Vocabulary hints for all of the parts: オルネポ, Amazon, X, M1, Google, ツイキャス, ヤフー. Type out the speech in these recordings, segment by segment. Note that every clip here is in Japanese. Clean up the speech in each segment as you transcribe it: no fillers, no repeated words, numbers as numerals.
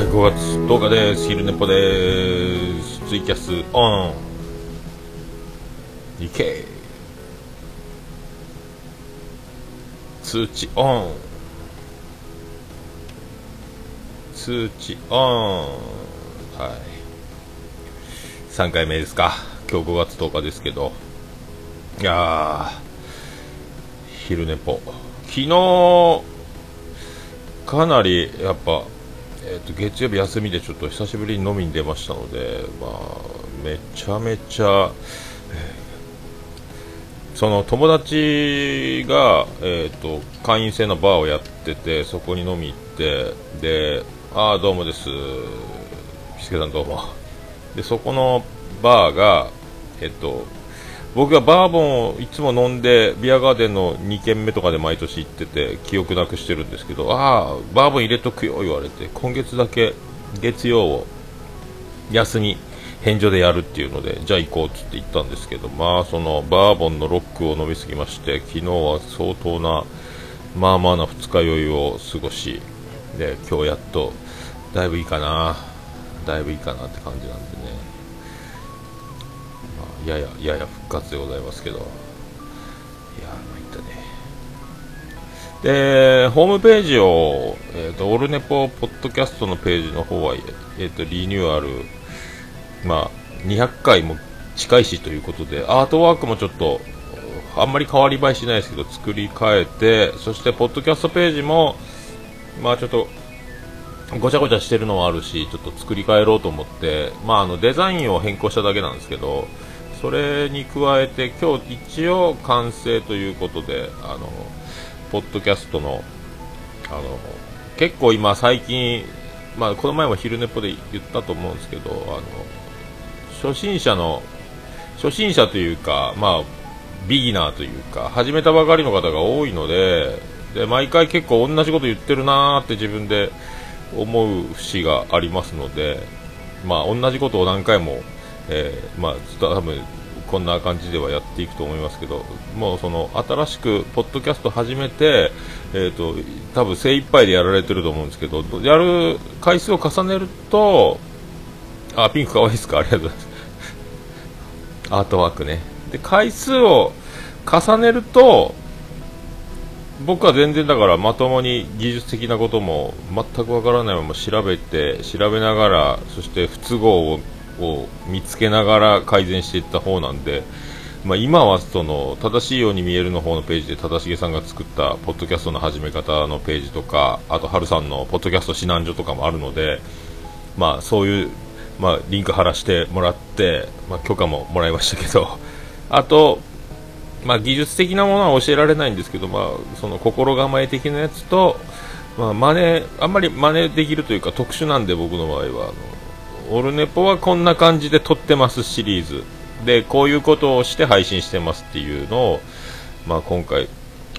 はい、5月10日です。昼寝ぽです。ツイキャスオン、いけ、通知オン、通知オン。はい、3回目ですか。今日5月10日ですけど、いやー、昼寝ぽ、昨日かなりやっぱ月曜日休みでちょっと久しぶりに飲みに出ましたので、まあ、めちゃめちゃその友達が、会員制のバーをやってて、そこに飲み行って、で、どうもです、ピスケさんどうも。でそこのバーが、僕がバーボンをいつも飲んでビアガーデンの2軒目とかで毎年行ってて記憶なくしてるんですけど、バーボン入れとくよ言われて、今月だけ月曜を安に返上でやるっていうので、じゃあ行こうっつって行ったんですけど、まあそのバーボンのロックを飲みすぎまして、昨日は相当なまあまあな二日酔いを過ごし、で今日やっとだいぶいいかなって感じなんでね、やや復活でございますけど、いや参ったね。でホームページを、オルネポポッドキャストのページの方は、リニューアル、まあ、200回も近いしということで、アートワークもちょっとあんまり変わり映えしないですけど作り変えて、そしてポッドキャストページも、まあ、ちょっとごちゃごちゃしてるのもあるし、ちょっと作り変えろうと思って、まあ、デザインを変更しただけなんですけど、それに加えて今日一応完成ということで、ポッドキャストの、結構今最近、まあ、この前も昼寝ぽで言ったと思うんですけど、初心者というか、まあ、ビギナーというか始めたばかりの方が多いので、毎回結構同じこと言ってるなーって自分で思う節がありますので、まあ、同じことを何回もまあ多分こんな感じではやっていくと思いますけど、もうその新しくポッドキャスト始めて、多分精一杯でやられてると思うんですけど、やる回数を重ねると、ピンクかわいいですか、ありがとうございます。アートワークね。で回数を重ねると僕は全然だからまともに技術的なことも全くわからないまま調べながら、そして不都合を見つけながら改善していった方なんで、まあ、今はその正しいように見えるの方のページで正しげさんが作ったポッドキャストの始め方のページとか、あと春さんのポッドキャスト指南所とかもあるので、まあ、そういう、まあ、リンク貼らせてもらって、まあ、許可ももらいましたけど、あと、まあ、技術的なものは教えられないんですけど、まあ、その心構え的なやつと、まあ、あんまり真似できるというか特殊なんで、僕の場合はオルネポはこんな感じで撮ってますシリーズで、こういうことをして配信してますっていうのを、まあ、今回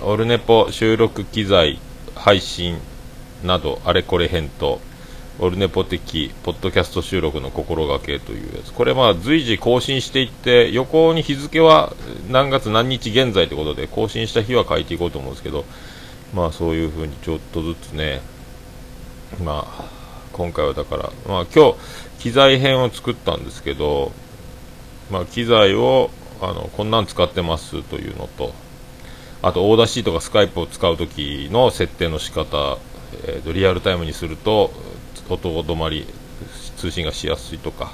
オルネポ収録機材配信などあれこれ編と、オルネポ的ポッドキャスト収録の心がけというやつ、これまあ随時更新していって、横に日付は何月何日現在ということで更新した日は書いていこうと思うんですけど、まあそういう風にちょっとずつね、まあ今回はだから、まあ、今日機材編を作ったんですけど、まあ、機材をこんなん使ってますというのと、あとオーダーシーとかスカイプを使う時の設定の仕方、リアルタイムにすると音止まり通信がしやすいとか、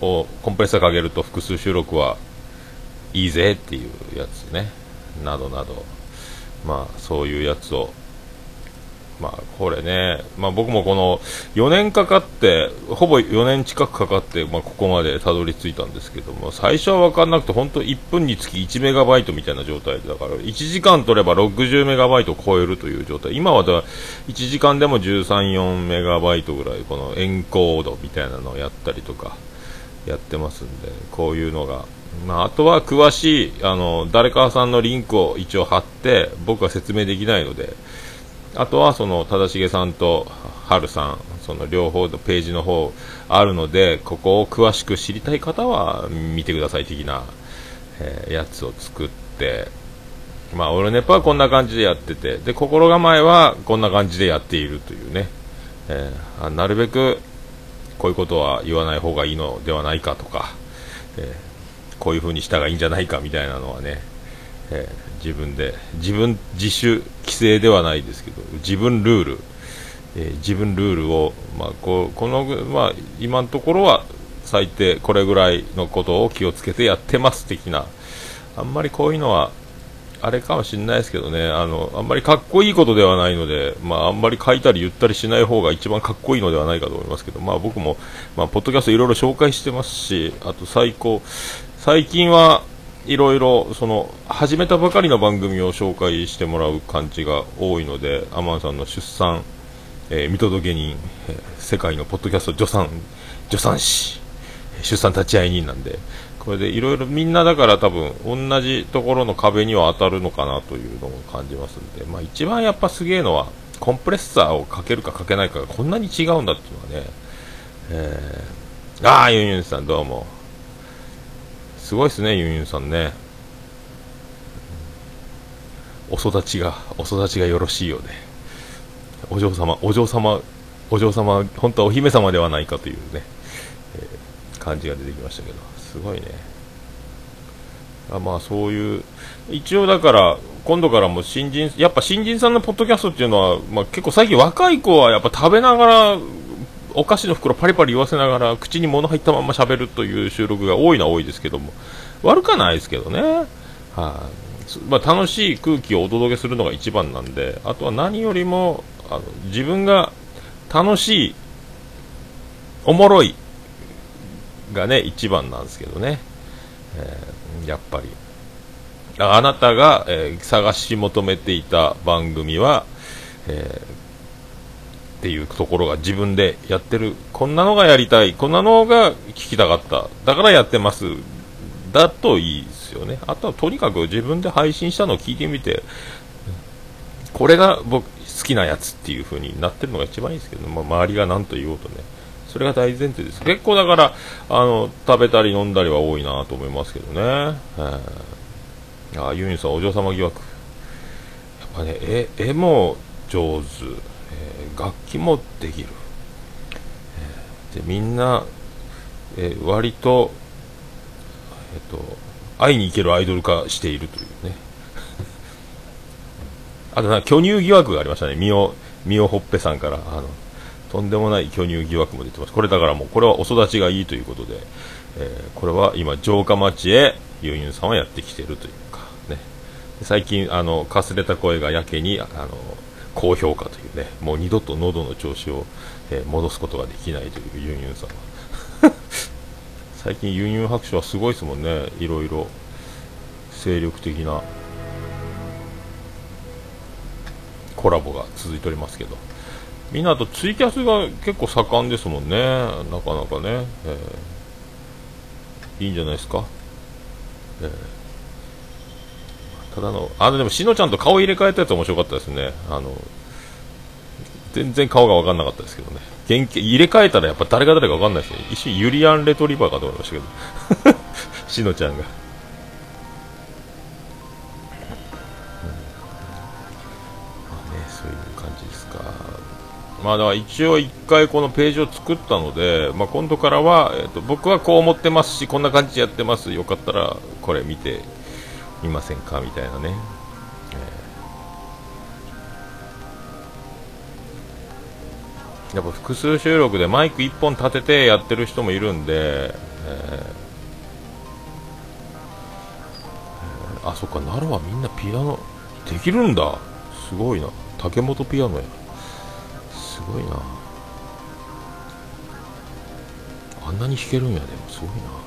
コンプレッサーかけると複数収録はいいぜっていうやつね、などなど、まあそういうやつを、まあこれね、まあ、僕もこの4年かかってほぼ4年近くかかって、まあ、ここまでたどり着いたんですけども、最初は分かんなくて、本当1分につき1メガバイトみたいな状態で、だから1時間取れば60メガバイトを超えるという状態、今はだ1時間でも13、4メガバイトぐらいこのエンコードみたいなのをやったりとかやってますんで、こういうのが、まあ、あとは詳しい誰かさんのリンクを一応貼って、僕は説明できないので、あとはその忠重さんと春さん、その両方のページの方あるので、ここを詳しく知りたい方は見てください的な、やつを作って、まあオルネポはこんな感じでやってて、で心構えはこんな感じでやっているというね、なるべくこういうことは言わない方がいいのではないかとか、こういうふうにしたがいいんじゃないかみたいなのはね、自主規制ではないですけど、自分ルールを、この今のところは最低これぐらいのことを気をつけてやってます的な、あんまりこういうのはあれかもしれないですけどね、あんまりかっこいいことではないので、あんまり書いたり言ったりしない方が一番かっこいいのではないかと思いますけど、僕も、ポッドキャストいろいろ紹介してますし、あと最近はいろいろ始めたばかりの番組を紹介してもらう感じが多いので、アマンさんの出産、見届け人、世界のポッドキャスト助産師、出産立ち会い人なんで、これでいろいろみんなだから多分同じところの壁には当たるのかなというのも感じますんで、一番やっぱすげえのはコンプレッサーをかけるかかけないかがこんなに違うんだっていうのはね、ユンユンさんどうもすごいですね。ユンユンさんね、お育ちがよろしいようで、お嬢様本当はお姫様ではないかというね、感じが出てきましたけど、すごいね。そういう一応だから今度からも新人さんのポッドキャストっていうのは、結構最近若い子はやっぱ食べながらお菓子の袋パリパリ言わせながら口に物入ったまま喋るという収録が多いのは多いですけども、悪かないですけどね、楽しい空気をお届けするのが一番なんで、あとは何よりも自分が楽しいおもろいがね一番なんですけどね、やっぱりあなたが、探し求めていた番組は、っていうところが自分でやってる、こんなのがやりたい、こんなのが聞きたかっただからやってますだといいですよね。あとはとにかく自分で配信したのを聞いてみて、これが僕好きなやつっていう風になってるのが一番いいですけど、周りが何と言おうとね、それが大前提です。結構だから食べたり飲んだりは多いなと思いますけどね。ユニさんお嬢様疑惑、やっぱね、絵も上手、楽器もできる、でみんな、割と、会いに行けるアイドル化しているというねあと巨乳疑惑がありましたね。みおほっぺさんからとんでもない巨乳疑惑も出てます。これだからもうこれはお育ちがいいということで、これは今城下町へユンユンさんはやってきているというかね。最近かすれた声がやけに高評価というね、もう二度と喉の調子を、戻すことができないというユンユンさんは最近ユンユン白書はすごいですもんね。いろいろ精力的なコラボが続いておりますけど、みんなとツイキャスが結構盛んですもんね。なかなかね、いいんじゃないですか、ただのでもしのちゃんと顔入れ替えたやつ面白かったですね。全然顔が分かんなかったですけどね、入れ替えたらやっぱ誰か分かんないですね。一瞬ユリアンレトリバーかと思いましたけどしのちゃんがそういう感じですか。だから一応一回このページを作ったので、今度からは、僕はこう思ってますしこんな感じでやってます、よかったらこれ見てみませんかみたいなね、やっぱ複数収録でマイク1本立ててやってる人もいるんで、そっか、奈良はみんなピアノできるんだ、すごいな、竹本ピアノや、すごいな、あんなに弾けるんや、でもすごいな。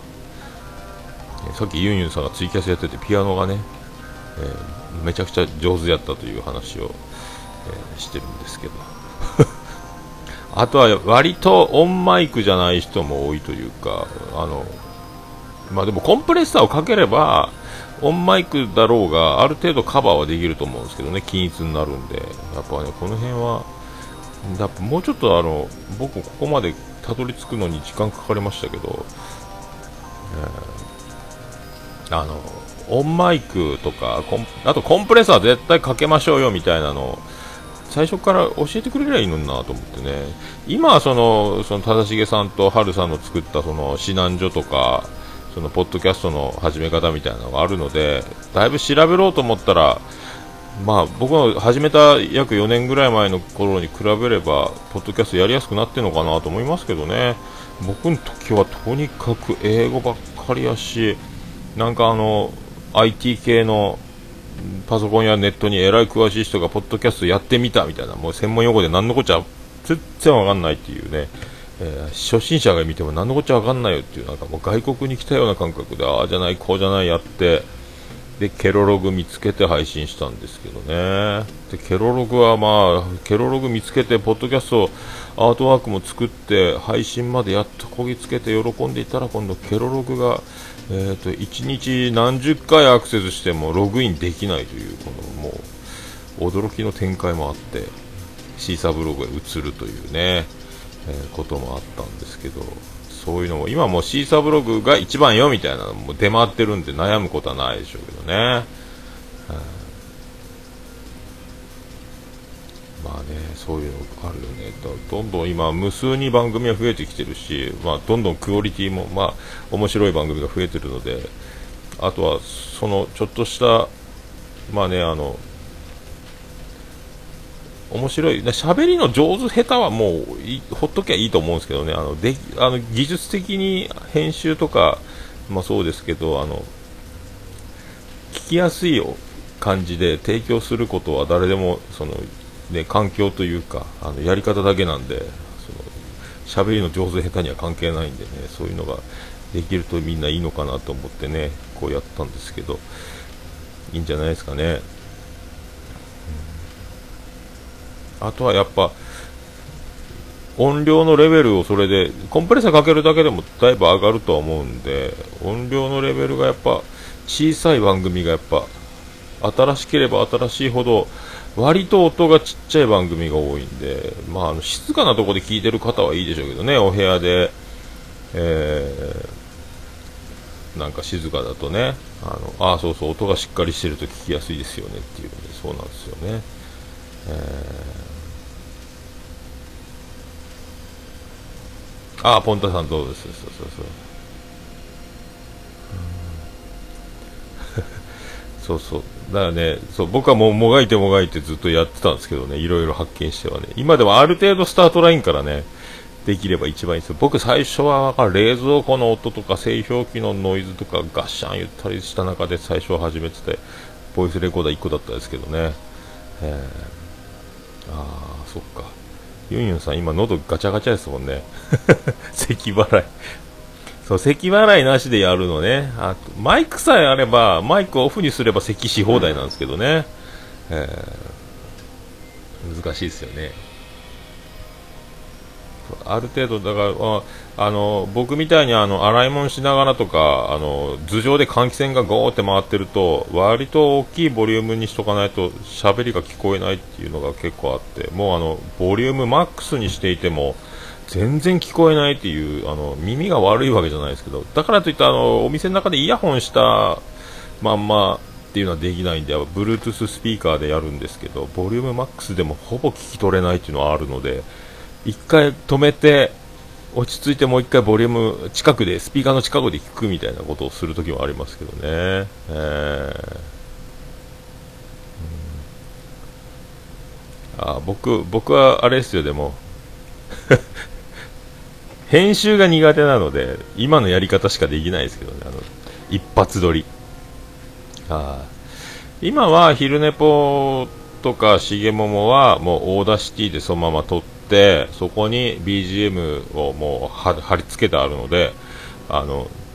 さっきユンユンさんがツイキャスやっててピアノがね、めちゃくちゃ上手やったという話を、してるんですけどあとは割とオンマイクじゃない人も多いというか、でもコンプレッサーをかければオンマイクだろうがある程度カバーはできると思うんですけどね、均一になるんで、やっぱねこの辺はだもうちょっと僕ここまでたどり着くのに時間かかりましたけど、オンマイクとかあとコンプレッサー絶対かけましょうよみたいなのを最初から教えてくれればいいのになと思ってね。今その忠重さんと春さんの作ったその指南所とかそのポッドキャストの始め方みたいなのがあるので、だいぶ調べろうと思ったら、まあ、僕が始めた約4年ぐらい前の頃に比べればポッドキャストやりやすくなってるのかなと思いますけどね。僕の時はとにかく英語ばっかりやし、なんかIT 系のパソコンやネットにえらい詳しい人がポッドキャストやってみたみたいな、もう専門用語で何のこっちゃ全然わかんないっていうね、初心者が見ても何のこっちゃわかんないよっていう、なんかもう外国に来たような感覚で、ああじゃないこうじゃないやって、でケロログ見つけて配信したんですけどね。でケロログはまあケロログ見つけてポッドキャストアートワークも作って配信までやっとこぎつけて喜んでいたら、今度ケロログが1日何十回アクセスしてもログインできないという、このもう驚きの展開もあって、シーサーブログへ移るというね、こともあったんですけど、そういうのも今もうシーサーブログが一番よみたいなのも出回ってるんで悩むことはないでしょうけどね、まあね、そういうのあるよね。どんどん今無数に番組が増えてきてるし、まあ、どんどんクオリティも、まあ、面白い番組が増えてるので、あとはそのちょっとしたまあね、面白い喋りの上手下手はもうほっときゃいいと思うんですけどね、技術的に編集とかもそうですけど、聞きやすい感じで提供することは誰でもその、ね、環境というかやり方だけなんで、その喋りの上手下手には関係ないんでね、そういうのができるとみんないいのかなと思ってね、こうやったんですけど、いいんじゃないですかね。あとはやっぱ音量のレベルを、それでコンプレッサーかけるだけでもだいぶ上がるとは思うんで、音量のレベルがやっぱ小さい番組がやっぱ新しければ新しいほど割と音がちっちゃい番組が多いんで、まあ、静かなところで聞いてる方はいいでしょうけどね、お部屋で、なんか静かだとね、そうそう音がしっかりしてると聞きやすいですよねっていう、ね、そうなんですよね。ポンタさんどうです？そうそうそうだからね、そう僕はもうもがいてもがいてずっとやってたんですけどね、いろいろ発見してはね、今でもある程度スタートラインからねできれば一番いいですよ。僕最初は冷蔵庫の音とか製氷機のノイズとかガッシャン言ったりした中で最初は始めてて、ボイスレコーダー1個だったんですけどね。そっか、ユンユンさん今喉ガチャガチャですもんね咳払い、そう咳払いなしでやるのね。あとマイクさえあれば、マイクをオフにすれば咳し放題なんですけどね、難しいですよね。ある程度だから僕みたいに洗い物しながらとか頭上で換気扇がゴーって回ってると割と大きいボリュームにしとかないと喋りが聞こえないっていうのが結構あって、もうボリュームマックスにしていても全然聞こえないっていう、耳が悪いわけじゃないですけど、だからといってお店の中でイヤホンしたまんまっていうのはできないんで、 Bluetooth スピーカーでやるんですけど、ボリュームマックスでもほぼ聞き取れないっていうのはあるので、一回止めて落ち着いてもう一回ボリューム近くでスピーカーの近くで聞くみたいなことをするときもありますけどね、僕はあれですよ、でも編集が苦手なので今のやり方しかできないですけどね、一発撮り。今は昼寝ぽとかしげももはもうオーダーシティでそのまま撮って、そこに BGM をもう貼り付けてあるので、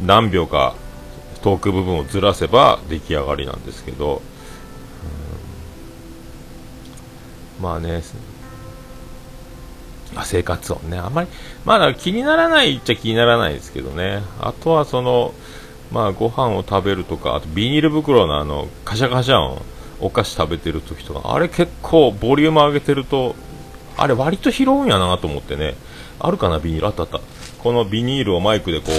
何秒かトーク部分をずらせば出来上がりなんですけど、まあね、生活音ね、あんまりまだ気にならないっちゃ気にならないですけどね。あとはご飯を食べるとか、あとビニール袋のカシャカシャ音、お菓子食べてる時とか、あれ結構ボリューム上げてるとあれ割と拾うんやなと思ってね。あるかな、ビニール。あった。このビニールをマイクでこう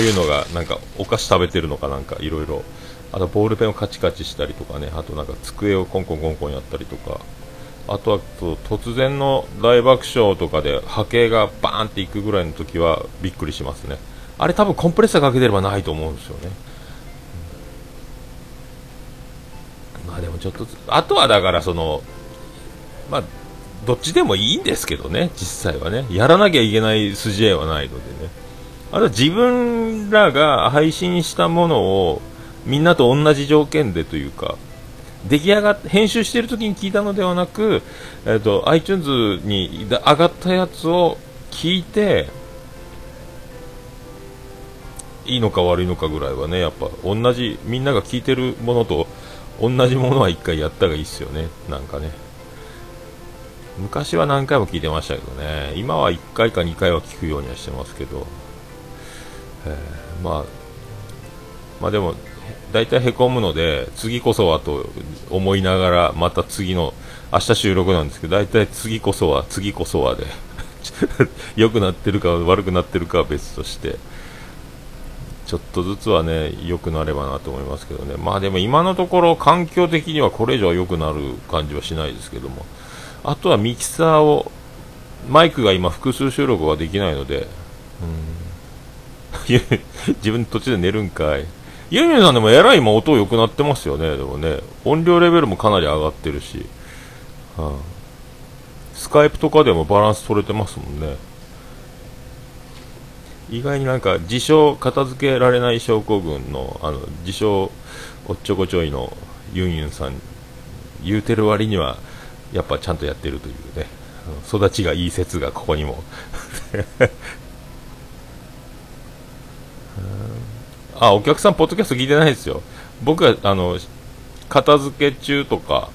いうのがなんかお菓子食べてるのかなんかいろいろ。あとボールペンをカチカチしたりとかね。あとなんか机をコンコンコンコンやったりとか。あとは突然の大爆笑とかで波形がバーンっていくぐらいの時はびっくりしますね。あれ多分コンプレッサーかけてればないと思うんですよね。まあでもちょっとあとはだからそのまあどっちでもいいんですけどね、実際はねやらなきゃいけない筋合いはないのでね。あれは自分らが配信したものをみんなと同じ条件でというか出来上がって編集している時に聞いたのではなく、iTunes に上がったやつを聞いていいのか悪いのかぐらいはね、やっぱ同じみんなが聞いてるものと同じものは一回やったがいいっすよね。なんかね昔は何回も聞いてましたけどね、今は1回か2回は聞くようにはしてますけど、まあでもだいたいへこむので次こそはと思いながらまた次の明日収録なんですけどだいたい次こそはで良くなってるか悪くなってるかは別としてちょっとずつはね良くなればなと思いますけどね。まあでも今のところ環境的にはこれ以上は良くなる感じはしないですけども、あとはミキサーをマイクが今複数収録はできないので自分途中で寝るんかい。ユミさんでもえらい今音良くなってますよね。でもね音量レベルもかなり上がってるし、スカイプとかでもバランス取れてますもんね。意外になんか自称片付けられない症候群の自称おっちょこちょいのユンユンさん言うてる割にはやっぱちゃんとやってるというね、育ちがいい説がここにもあ、お客さんポッドキャスト聞いてないですよ。僕は片付け中とか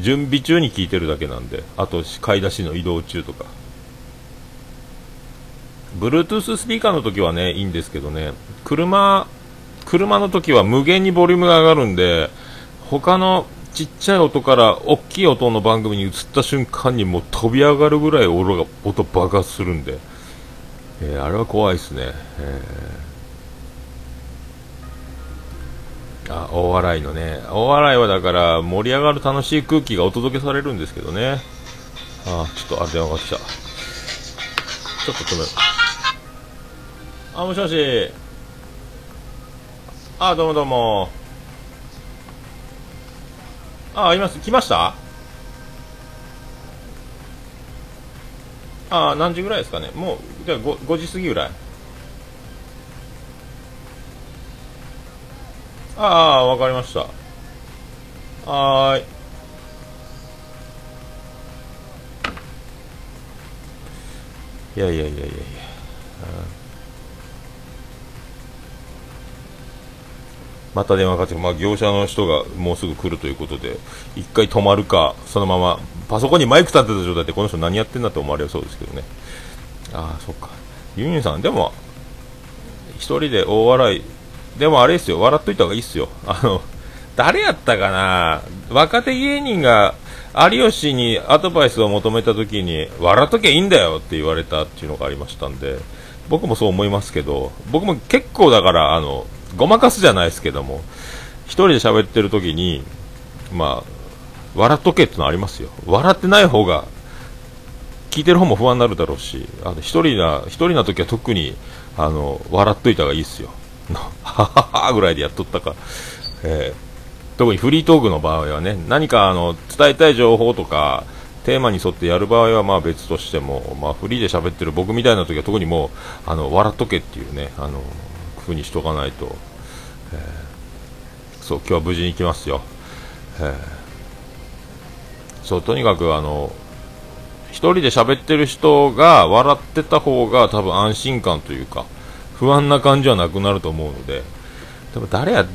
準備中に聞いてるだけなんで、あと買い出しの移動中とか Bluetooth スピーカーの時はねいいんですけどね、車の時は無限にボリュームが上がるんで他のちっちゃい音から大きい音の番組に移った瞬間にもう飛び上がるぐらい音爆発するんで、あれは怖いですね。あ、大笑いのね、大笑いはだから盛り上がる楽しい空気がお届けされるんですけどね。あ、ちょっと電話が来た。ちょっと止める。あ、もしもし。あ、どうもどうも。あ、います。来ました？あ、何時ぐらいですかね。もうじゃあ 5時過ぎぐらい。ああ、わかりました。はーい。いや。また電話かかって、まあ、業者の人がもうすぐ来るということで、一回止まるか、そのまま、パソコンにマイク立てた状態で、この人何やってんだと思われるそうですけどね。ああ、そっか。ユニさん、でも、一人で大笑い、でもあれですよ、笑っといた方がいいっすよ。誰やったかな、若手芸人が有吉にアドバイスを求めたときに笑っときゃいいんだよって言われたっていうのがありましたんで、僕もそう思いますけど、僕も結構だからごまかすじゃないですけども一人で喋ってるときにまあ笑っとけってのはありますよ。笑ってない方が聞いてる方も不安になるだろうし、一人なときは特に笑っといた方がいいっすよ。はははぐらいでやっとったか、特にフリートークの場合はね、何か伝えたい情報とかテーマに沿ってやる場合はまあ別としても、まあ、フリーで喋ってる僕みたいな時は特にもう笑っとけっていうね風にしとかないと、そう今日は無事に行きますよ。そうとにかく一人で喋ってる人が笑ってた方が多分安心感というか不安な感じはなくなると思うので、でも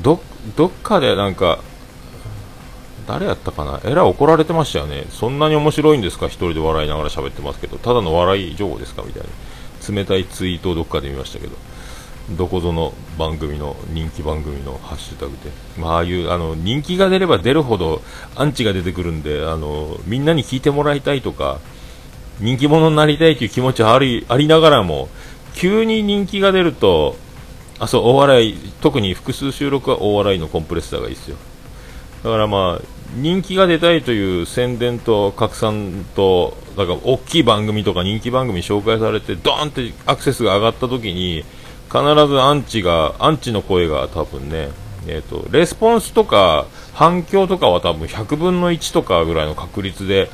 どっかでなんか誰やったかな、えらい怒られてましたよね。そんなに面白いんですか、一人で笑いながら喋ってますけどただの笑い情報ですかみたいな冷たいツイートをどっかで見ましたけど、どこぞの番組の人気番組のハッシュタグで、まあ、ああいう人気が出れば出るほどアンチが出てくるんで、みんなに聞いてもらいたいとか人気者になりたいという気持ちはありながらも急に人気が出ると、あ、そう、大笑い、特に複数収録は大笑いのコンプレッサーがいいですよ。だからまあ、人気が出たいという宣伝と拡散と、だから大きい番組とか人気番組紹介されてドーンってアクセスが上がった時に必ずアンチの声が多分ね、レスポンスとか反響とかは多分100分の1とかぐらいの確率で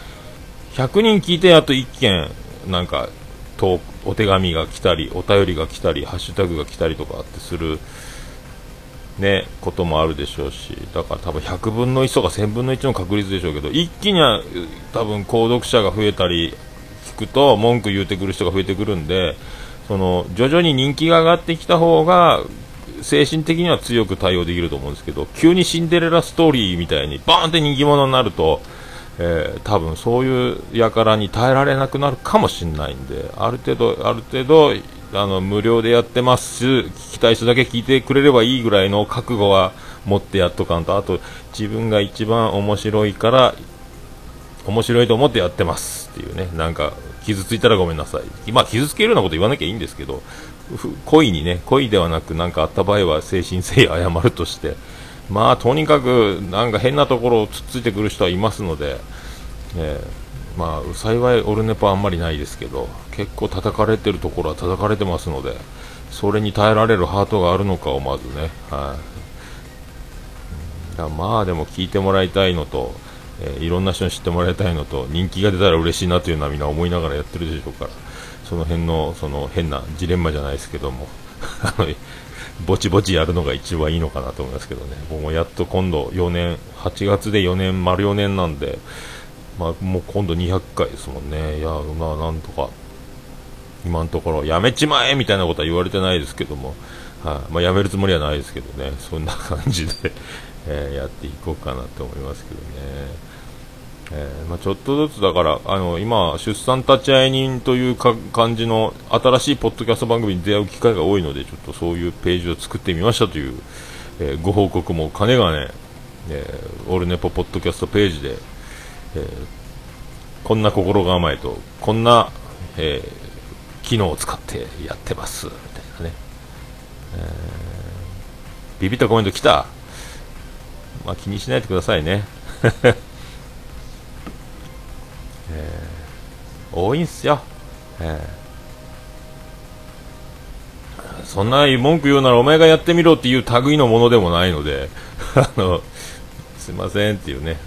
100人聞いてあと1件なんかとお手紙が来たりお便りが来たりハッシュタグが来たりとかってするね、こともあるでしょうし、だから多分100分の1とか1000分の1の確率でしょうけど、一気には多分購読者が増えたり聞くと文句言うてくる人が増えてくるんで、その徐々に人気が上がってきた方が精神的には強く対応できると思うんですけど、急にシンデレラストーリーみたいにバーンって人気者になると、多分そういう輩に耐えられなくなるかもしれないんで、ある程度無料でやってます、聞きたい人だけ聞いてくれればいいぐらいの覚悟は持ってやっとかんと、あと自分が一番面白いから面白いと思ってやってますっていうね、なんか傷ついたらごめんなさい、まあ傷つけるようなこと言わなきゃいいんですけど、故意ではなくなんかあった場合は誠心誠意謝るとして、まあとにかくなんか変なところをつっついてくる人はいますので、まあ幸いオルネポはあんまりないですけど、結構叩かれてるところは叩かれてますので、それに耐えられるハートがあるのかをまずね、まあでも聞いてもらいたいのと、いろんな人に知ってもらいたいのと、人気が出たら嬉しいなというのはみんな思いながらやってるでしょうから、その辺のその変なジレンマじゃないですけどもぼちぼちやるのが一番いいのかなと思いますけどね。僕もやっと今度4年8月で丸4年なんで、まあ、もう今度200回ですもんね。いや、まあ、なんとか今のところやめちまえみたいなことは言われてないですけども、まあ、やめるつもりはないですけどね、そんな感じで、やっていこうかなと思いますけどね、まあ、ちょっとずつだから今出産立ち会い人という感じの新しいポッドキャスト番組に出会う機会が多いので、ちょっとそういうページを作ってみましたという、ご報告もかねがね、オルネポポッドキャストページでこんな心構えとこんな、機能を使ってやってますみたいなね、ビビったコメント来た、まあ、気にしないでくださいね、多いんすよ、そんな文句言うならお前がやってみろっていう類のものでもないのですいませんっていうね、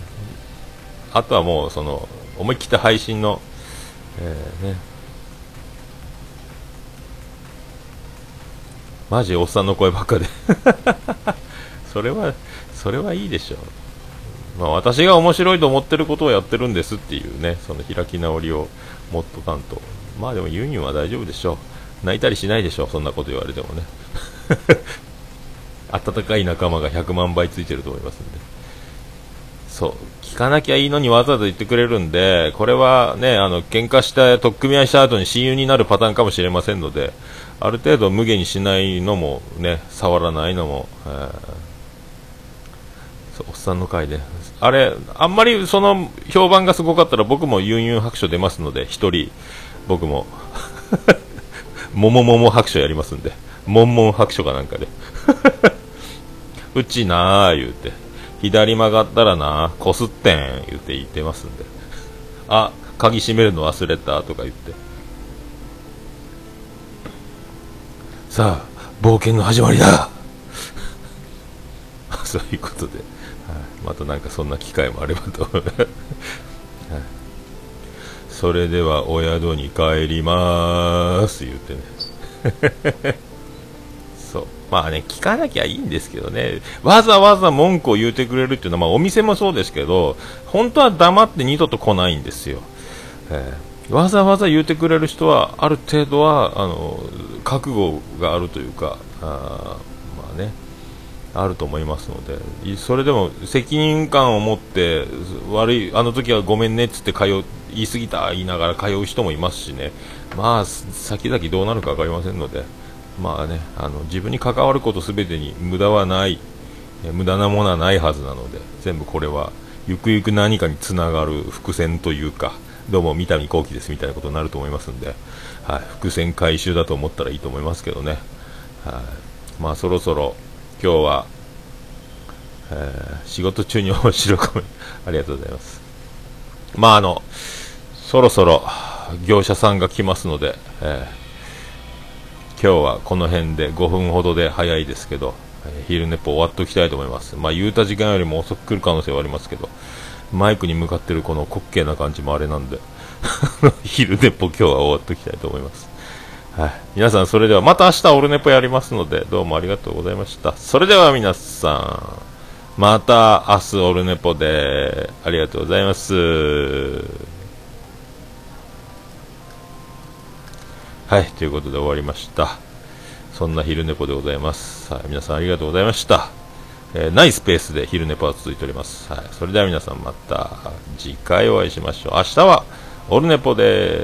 あとはもうその思い切った配信の、マジおっさんの声ばっかでそれはいいでしょう、まあ、私が面白いと思ってることをやってるんですっていうね、その開き直りをもっとかんと。まあでもユニオンは大丈夫でしょう、泣いたりしないでしょう、そんなこと言われてもね温かい仲間が100万倍ついてると思いますんで、そう聞かなきゃいいのにわざわざ言ってくれるんで、これはね、喧嘩した取っ組み合いした後に親友になるパターンかもしれませんので、ある程度無下にしないのもね、触らないのも、そうおっさんの会であれあんまりその評判がすごかったら僕もユンユン白書出ますので、一人僕ももももも白書やりますんで、もんもん白書かなんかでうちなー言うて左曲がったらな、こすってん言ってますんで、あ、鍵閉めるの忘れたとか言って、さあ冒険の始まりだそういうことで、またなんかそんな機会もあればとそれではお宿に帰りまーす言ってねまあね、聞かなきゃいいんですけどね、わざわざ文句を言うてくれるっていうのは、まあ、お店もそうですけど、本当は黙って二度と来ないんですよ、わざわざ言うてくれる人はある程度は覚悟があるというか、まあね、あると思いますので、それでも責任感を持って悪いあの時はごめんねっつって言い過ぎた言いながら通う人もいますしね、まあ先々どうなるか分かりませんので、まあね、自分に関わることすべてに無駄なものはないはずなので、全部これはゆくゆく何かにつながる伏線というか、どうも三谷幸喜ですみたいなことになると思いますんで、伏線回収だと思ったらいいと思いますけどね、まあそろそろ今日は、仕事中に面白いコメントありがとうございます。まあそろそろ業者さんが来ますので、今日はこの辺で5分ほどで早いですけど、昼寝ぽ終わっておきたいと思います。まあ言うた時間よりも遅く来る可能性はありますけど、マイクに向かってるこの滑稽な感じもあれなんで昼寝ぽ今日は終わっておきたいと思います。はい、皆さんそれではまた明日オルネポやりますので、どうもありがとうございました。それでは皆さんまた明日オルネポで、ありがとうございます。はい、ということで終わりました。そんな昼ネポでございます。はい、皆さんありがとうございました。ないスペースで昼ネポは続いております。はい、それでは皆さんまた次回お会いしましょう。明日はオルネポで